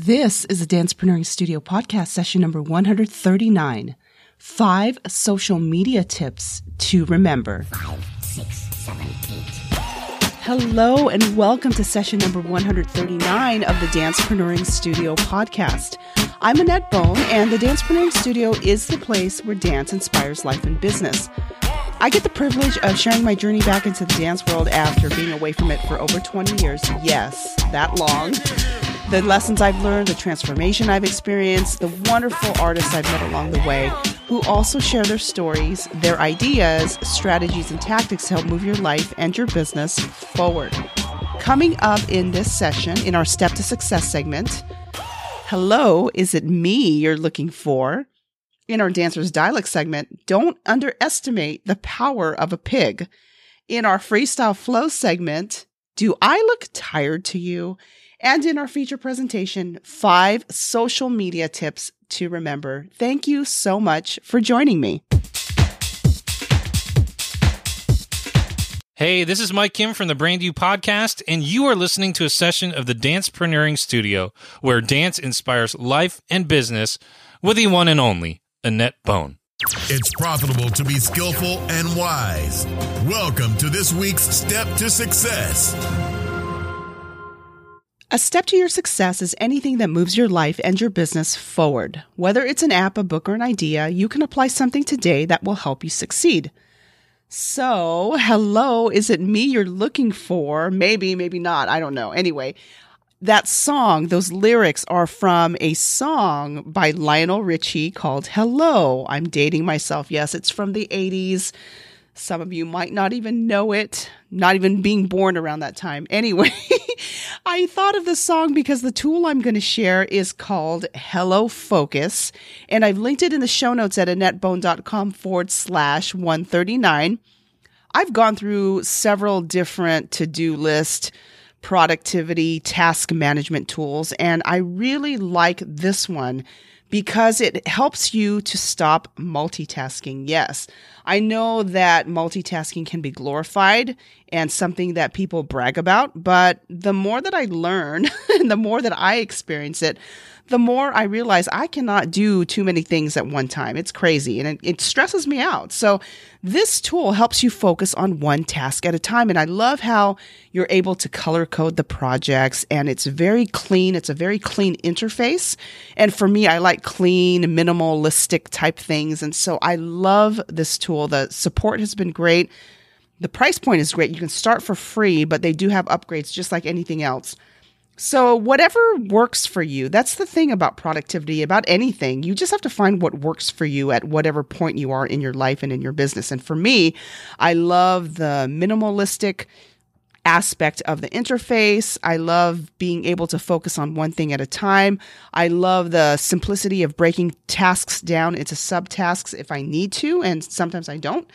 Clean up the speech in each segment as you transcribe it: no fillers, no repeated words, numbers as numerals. This is the Dancepreneuring Studio Podcast, session number 139. 5 social media tips to remember. 5, 6, 7, 8. Hello and welcome to session number 139 of the Dancepreneuring Studio Podcast. I'm Annette Bone, and the Dancepreneuring Studio is the place where dance inspires life and business. I get the privilege of sharing my journey back into the dance world after being away from it for over 20 years. Yes, that long. The lessons I've learned, the transformation I've experienced, the wonderful artists I've met along the way who also share their stories, their ideas, strategies, and tactics to help move your life and your business forward. Coming up in this session, in our Step to Success segment, hello, is it me you're looking for? In our Dancer's Dialect segment, don't underestimate the power of a pig. In our Freestyle Flow segment, do I look tired to you? And in our feature presentation, 5 social media tips to remember. Thank you so much for joining me. Hey, this is Mike Kim from the Brand You Podcast, and you are listening to a session of the Dancepreneuring Studio, where dance inspires life and business with the one and only Annette Bone. It's profitable to be skillful and wise. Welcome to this week's Step to Success. A step to your success is anything that moves your life and your business forward. Whether it's an app, a book, or an idea, you can apply something today that will help you succeed. So, hello, is it me you're looking for? Maybe, maybe not. I don't know. Anyway, that song, those lyrics are from a song by Lionel Richie called Hello. I'm dating myself. Yes, it's from the 80s. Some of you might not even know it, not even being born around that time. Anyway, I thought of this song because the tool I'm going to share is called Hello Focus, and I've linked it in the show notes at AnnetteBone.com/139. I've gone through several different to-do list, productivity, task management tools, and I really like this one because it helps you to stop multitasking. Yes, I know that multitasking can be glorified and something that people brag about, but the more that I learn and the more that I experience it, the more I realize I cannot do too many things at one time. It's crazy, and it stresses me out. So this tool helps you focus on one task at a time, and I love how you're able to color code the projects, and it's very clean. It's a very clean interface, and for me, I like clean, minimalistic type things, and so I love this tool. The support has been great. The price point is great. You can start for free, but they do have upgrades just like anything else. So whatever works for you, that's the thing about productivity, about anything. You just have to find what works for you at whatever point you are in your life and in your business. And for me, I love the minimalistic aspect of the interface. I love being able to focus on one thing at a time. I love the simplicity of breaking tasks down into subtasks if I need to, and sometimes I don't.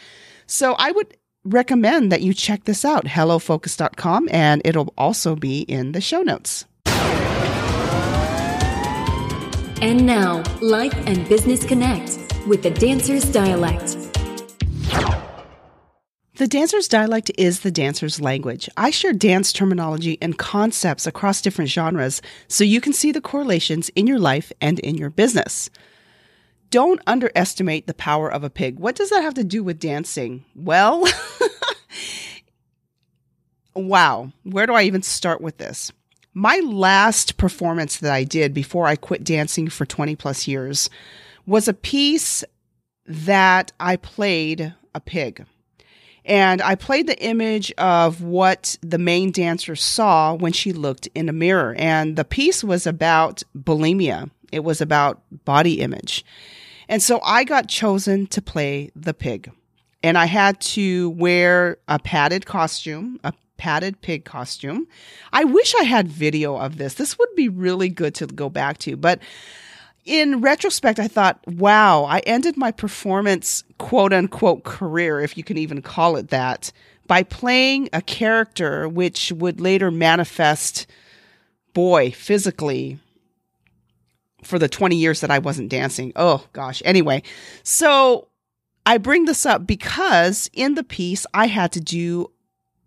So I would recommend that you check this out, HelloFocus.com, and it'll also be in the show notes. And now, Life and Business Connect with the Dancer's Dialect. The Dancer's Dialect is the dancer's language. I share dance terminology and concepts across different genres so you can see the correlations in your life and in your business. Don't underestimate the power of a pig. What does that have to do with dancing? Well, wow, where do I even start with this? My last performance that I did before I quit dancing for 20 plus years was a piece that I played a pig. And I played the image of what the main dancer saw when she looked in a mirror. And the piece was about bulimia. It was about body image. And so I got chosen to play the pig. And I had to wear a padded costume, a padded pig costume. I wish I had video of this. This would be really good to go back to. But in retrospect, I thought, wow, I ended my performance, quote unquote, career, if you can even call it that, by playing a character which would later manifest, boy, physically, for the 20 years that I wasn't dancing. Oh, gosh. Anyway, so I bring this up because in the piece, I had to do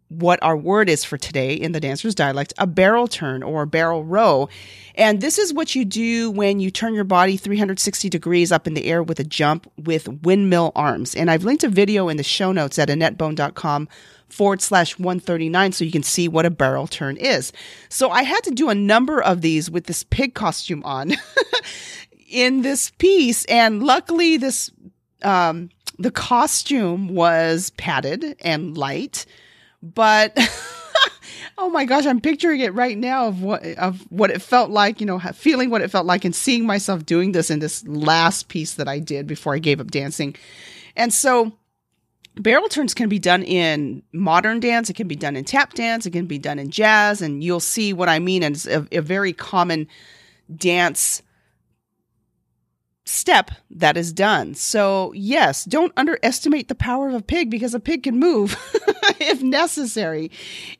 what our word is for today in the dancer's dialect, a barrel turn or a barrel row. And this is what you do when you turn your body 360 degrees up in the air with a jump with windmill arms. And I've linked a video in the show notes at AnnetteBone.com/139 so you can see what a barrel turn is. So I had to do a number of these with this pig costume on in this piece. And luckily this, the costume was padded and light. But, oh my gosh, I'm picturing it right now of what it felt like, you know, feeling what it felt like and seeing myself doing this in this last piece that I did before I gave up dancing. And so barrel turns can be done in modern dance. It can be done in tap dance. It can be done in jazz. And you'll see what I mean. And it's a very common dance step that is done. So yes, don't underestimate the power of a pig because a pig can move if necessary.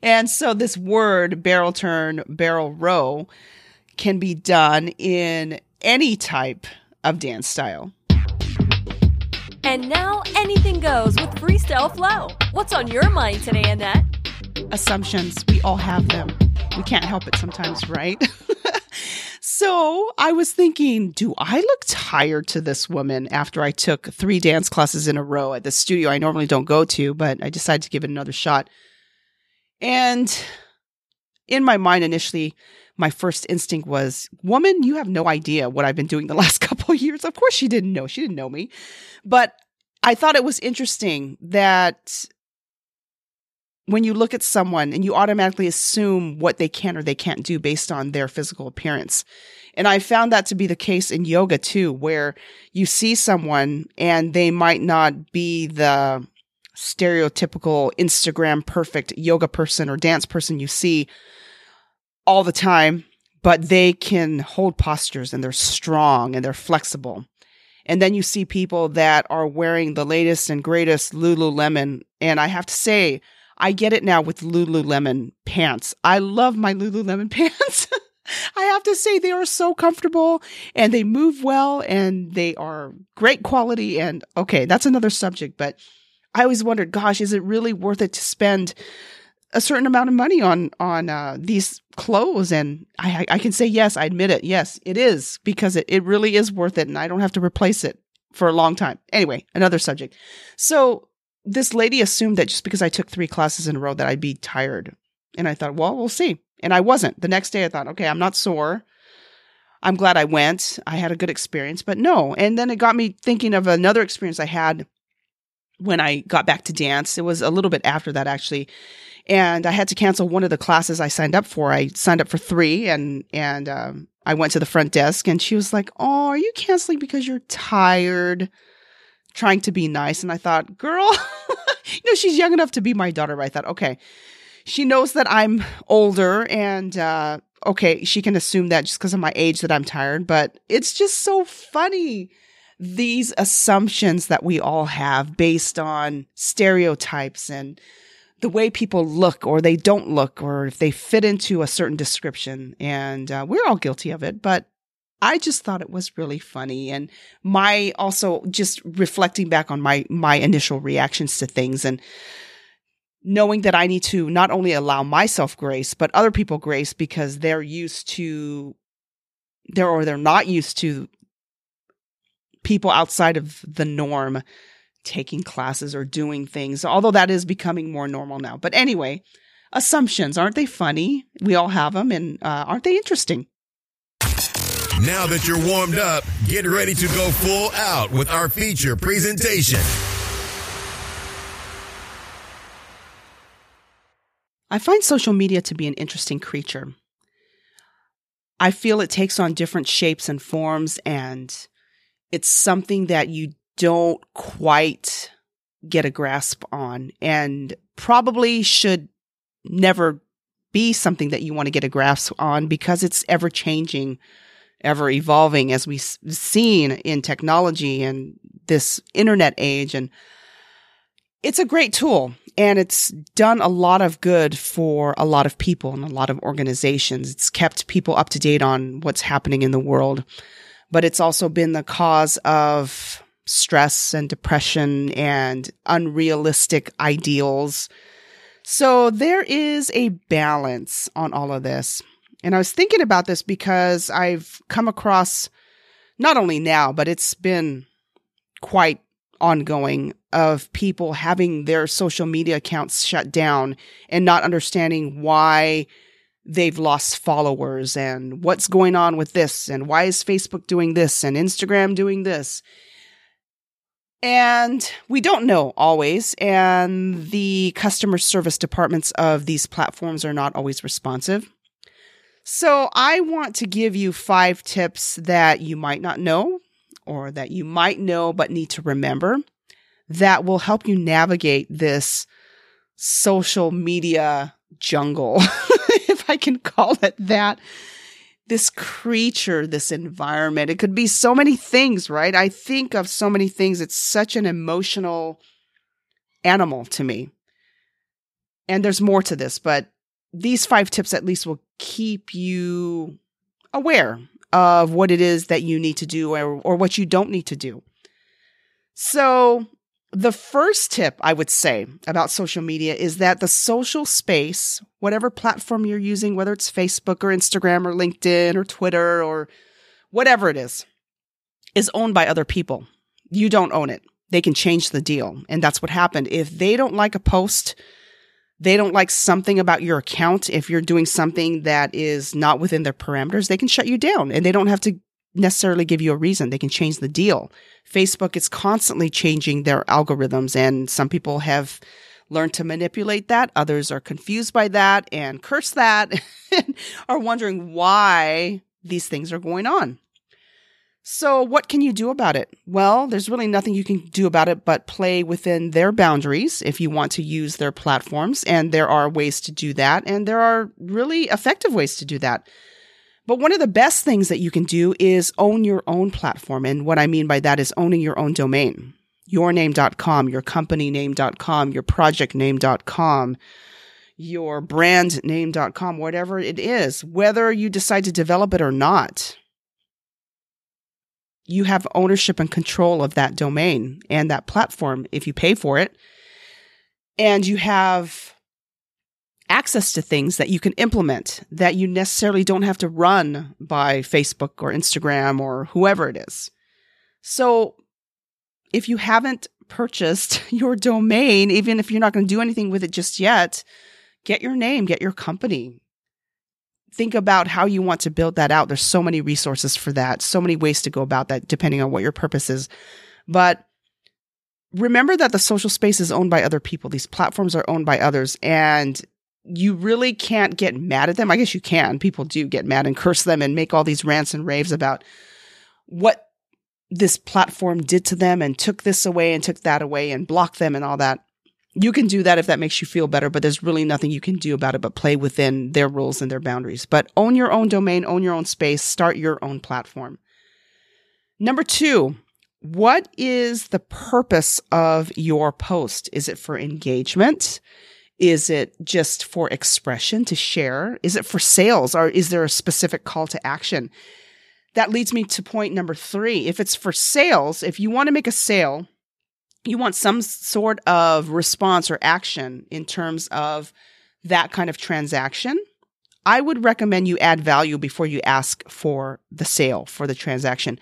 And so this word, barrel turn, barrel row, can be done in any type of dance style. And now anything goes with Freestyle Flow. What's on your mind today, Annette? Assumptions. We all have them. We can't help it sometimes, right? So I was thinking, do I look tired to this woman after I took 3 dance classes in a row at the studio I normally don't go to, but I decided to give it another shot. And in my mind, initially, my first instinct was, woman, you have no idea what I've been doing the last couple of years. Of course, she didn't know. She didn't know me. But I thought it was interesting that when you look at someone and you automatically assume what they can or they can't do based on their physical appearance. And I found that to be the case in yoga too, where you see someone and they might not be the stereotypical Instagram perfect yoga person or dance person you see all the time, but they can hold postures and they're strong and they're flexible. And then you see people that are wearing the latest and greatest Lululemon. And I have to say, I get it now with Lululemon pants. I love my Lululemon pants. I have to say they are so comfortable and they move well and they are great quality. And okay, that's another subject, but I always wondered, gosh, is it really worth it to spend a certain amount of money on these clothes? And I can say, yes, I admit it. Yes, it is, because it really is worth it. And I don't have to replace it for a long time. Anyway, another subject. So this lady assumed that just because I took 3 classes in a row that I'd be tired. And I thought, well, we'll see. And I wasn't. The next day I thought, okay, I'm not sore. I'm glad I went. I had a good experience, but no. And then it got me thinking of another experience I had when I got back to dance. It was a little bit after that, actually. And I had to cancel one of the classes I signed up for. I signed up for 3 and I went to the front desk and she was like, oh, are you canceling because you're tired? Trying to be nice. And I thought, girl, you know, she's young enough to be my daughter. But I thought, okay, she knows that I'm older and, okay, she can assume that just because of my age that I'm tired, but it's just so funny. These assumptions that we all have based on stereotypes and the way people look or they don't look, or if they fit into a certain description, and we're all guilty of it, but I just thought it was really funny. And my also just reflecting back on my initial reactions to things and knowing that I need to not only allow myself grace, but other people grace because they're used to they're not used to people outside of the norm taking classes or doing things, although that is becoming more normal now. But anyway, assumptions, aren't they funny? We all have them. And aren't they interesting? Now that you're warmed up, get ready to go full out with our feature presentation. I find social media to be an interesting creature. I feel it takes on different shapes and forms, and it's something that you don't quite get a grasp on and probably should never be something that you want to get a grasp on because it's ever-changing, ever evolving, as we've seen in technology and this internet age. And it's a great tool and it's done a lot of good for a lot of people and a lot of organizations. It's kept people up to date on what's happening in the world, but it's also been the cause of stress and depression and unrealistic ideals. So there is a balance on all of this. And I was thinking about this because I've come across, not only now, but it's been quite ongoing, of people having their social media accounts shut down and not understanding why they've lost followers and what's going on with this and why is Facebook doing this and Instagram doing this. And we don't know always. And the customer service departments of these platforms are not always responsive. So I want to give you 5 tips that you might not know, or that you might know but need to remember, that will help you navigate this social media jungle, if I can call it that. This creature, this environment, it could be so many things, right? I think of so many things. It's such an emotional animal to me. And there's more to this, but these 5 tips at least will keep you aware of what it is that you need to do, or what you don't need to do. So the first tip I would say about social media is that the social space, whatever platform you're using, whether it's Facebook or Instagram or LinkedIn or Twitter or whatever it is owned by other people. You don't own it. They can change the deal. And that's what happened. If they don't like a post, they don't like something about your account, if you're doing something that is not within their parameters, they can shut you down, and they don't have to necessarily give you a reason. They can change the deal. Facebook is constantly changing their algorithms, and some people have learned to manipulate that. Others are confused by that and curse that and are wondering why these things are going on. So what can you do about it? Well, there's really nothing you can do about it but play within their boundaries if you want to use their platforms. And there are ways to do that. And there are really effective ways to do that. But one of the best things that you can do is own your own platform. And what I mean by that is owning your own domain, your name.com, your company name.com, your project name.com, your brand name.com, whatever it is, whether you decide to develop it or not. You have ownership and control of that domain and that platform if you pay for it. And you have access to things that you can implement that you necessarily don't have to run by Facebook or Instagram or whoever it is. So if you haven't purchased your domain, even if you're not going to do anything with it just yet, get your name, get your company. Think about how you want to build that out. There's so many resources for that, so many ways to go about that, depending on what your purpose is. But remember that the social space is owned by other people. These platforms are owned by others, and you really can't get mad at them. I guess you can. People do get mad and curse them and make all these rants and raves about what this platform did to them and took this away and took that away and blocked them and all that. You can do that if that makes you feel better, but there's really nothing you can do about it but play within their rules and their boundaries. But own your own domain, own your own space, start your own platform. Number 2, what is the purpose of your post? Is it for engagement? Is it just for expression, to share? Is it for sales, or is there a specific call to action? That leads me to point number 3. If it's for sales, if you want to make a sale, you want some sort of response or action in terms of that kind of transaction. I would recommend you add value before you ask for the sale, for the transaction.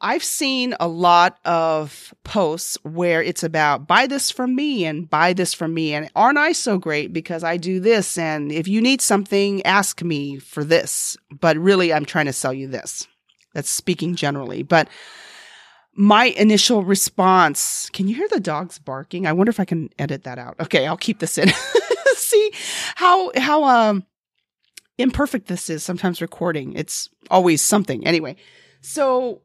I've seen a lot of posts where it's about buy this from me and buy this from me. And aren't I so great because I do this? And if you need something, ask me for this. But really, I'm trying to sell you this. That's speaking generally. But my initial response, can you hear the dogs barking? I wonder if I can edit that out. Okay, I'll keep this in. See how imperfect this is sometimes recording. It's always something. Anyway, so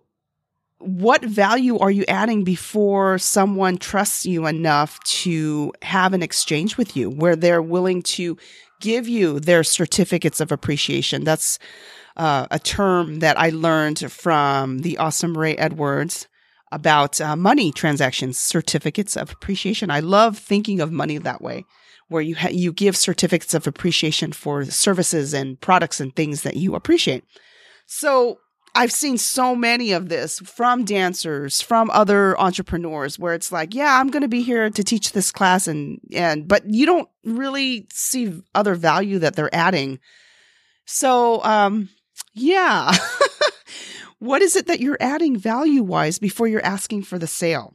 what value are you adding before someone trusts you enough to have an exchange with you where they're willing to give you their certificates of appreciation? That's a term that I learned from the awesome Ray Edwards about money transactions, certificates of appreciation. I love thinking of money that way, where you give certificates of appreciation for services and products and things that you appreciate. So I've seen so many of this from dancers, from other entrepreneurs, where it's like, yeah, I'm going to be here to teach this class, but you don't really see other value that they're adding. So, yeah, what is it that you're adding value-wise before you're asking for the sale?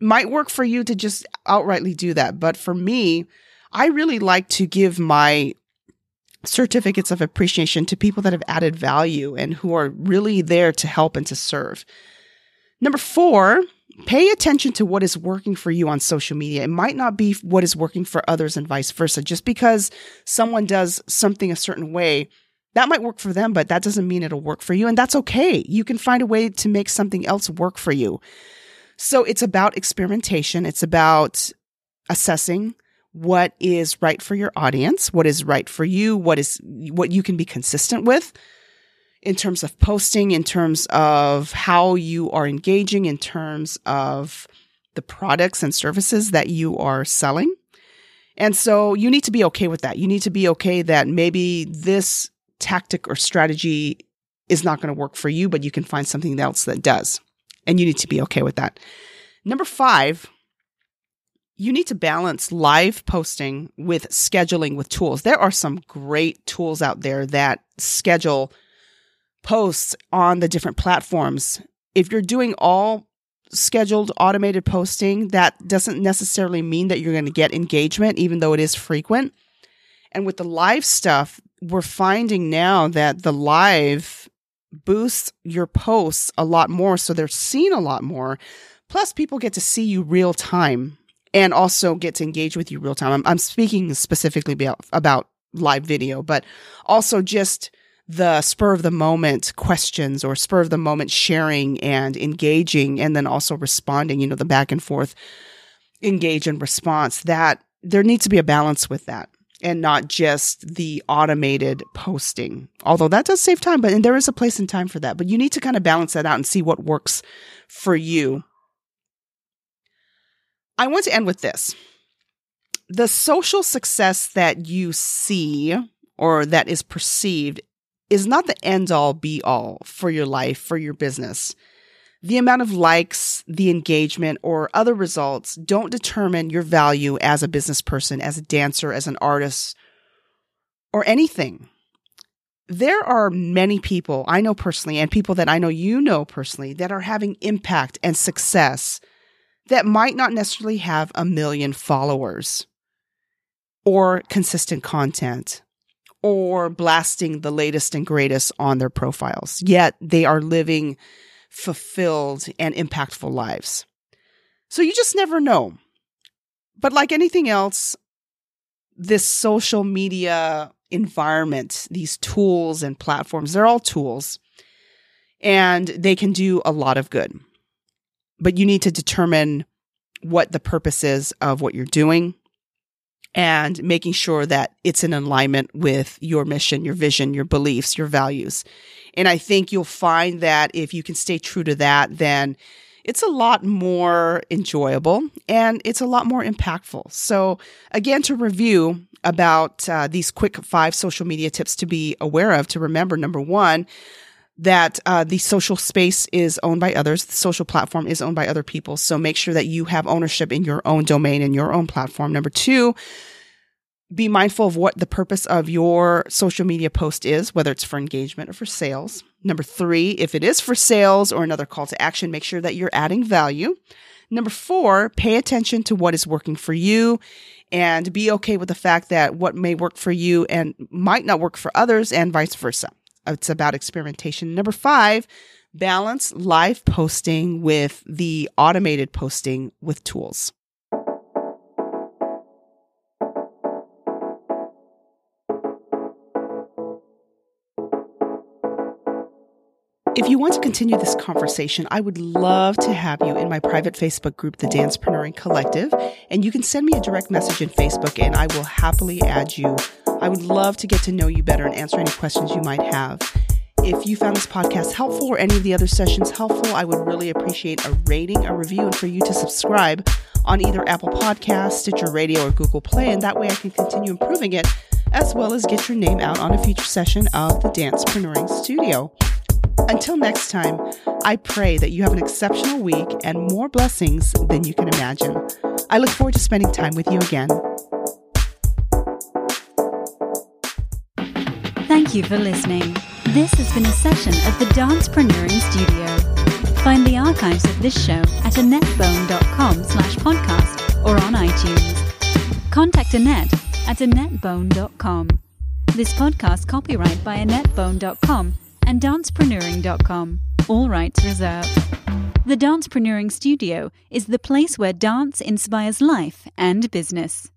Might work for you to just outrightly do that. But for me, I really like to give my certificates of appreciation to people that have added value and who are really there to help and to serve. Number 4, pay attention to what is working for you on social media. It might not be what is working for others and vice versa. Just because someone does something a certain way, that might work for them, but that doesn't mean it'll work for you. And that's okay. You can find a way to make something else work for you. So it's about experimentation. It's about assessing what is right for your audience, what is right for you, what you can be consistent with in terms of posting, in terms of how you are engaging, in terms of the products and services that you are selling. And so you need to be okay with that. You need to be okay that maybe this tactic or strategy is not going to work for you, but you can find something else that does. And you need to be okay with that. Number 5, you need to balance live posting with scheduling with tools. There are some great tools out there that schedule posts on the different platforms. If you're doing all scheduled automated posting, that doesn't necessarily mean that you're going to get engagement, even though it is frequent. And with the live stuff, we're finding now that the live boosts your posts a lot more, so they're seen a lot more. Plus, people get to see you real time. And also get to engage with you real time. I'm speaking specifically about live video, but also just the spur of the moment questions or spur of the moment sharing and engaging, and then also responding, the back and forth engage and response. That there needs to be a balance with that and not just the automated posting. Although that does save time, but and there is a place and time for that. But you need to kind of balance that out and see what works for you. I want to end with this. The social success that you see or that is perceived is not the end-all, be-all for your life, for your business. The amount of likes, the engagement, or other results don't determine your value as a business person, as a dancer, as an artist, or anything. There are many people I know personally and people that I know you know personally that are having impact and success that might not necessarily have 1 million followers or consistent content or blasting the latest and greatest on their profiles, yet they are living fulfilled and impactful lives. So you just never know. But like anything else, this social media environment, these tools and platforms, they're all tools and they can do a lot of good. But you need to determine what the purpose is of what you're doing and making sure that it's in alignment with your mission, your vision, your beliefs, your values. And I think you'll find that if you can stay true to that, then it's a lot more enjoyable and it's a lot more impactful. So again, to review about these quick 5 social media tips to be aware of, to remember, number 1, that the social space is owned by others. The social platform is owned by other people. So make sure that you have ownership in your own domain and your own platform. Number 2, be mindful of what the purpose of your social media post is, whether it's for engagement or for sales. Number 3, if it is for sales or another call to action, make sure that you're adding value. Number 4, pay attention to what is working for you and be okay with the fact that what may work for you and might not work for others and vice versa. It's about experimentation. Number 5, balance live posting with the automated posting with tools. If you want to continue this conversation, I would love to have you in my private Facebook group, The Dancepreneuring Collective, and you can send me a direct message in Facebook and I will happily add you. I would love to get to know you better and answer any questions you might have. If you found this podcast helpful or any of the other sessions helpful, I would really appreciate a rating, a review, and for you to subscribe on either Apple Podcasts, Stitcher Radio, or Google Play. And that way I can continue improving it, as well as get your name out on a future session of the Dancepreneuring Studio. Until next time, I pray that you have an exceptional week and more blessings than you can imagine. I look forward to spending time with you again. Thank you for listening. This has been a session of the Dancepreneuring Studio. Find the archives of this show at AnnetteBone.com/podcast or on iTunes. Contact Annette at AnnetteBone.com. This podcast copyright by AnnetteBone.com and Dancepreneuring.com. All rights reserved. The Dancepreneuring Studio is the place where dance inspires life and business.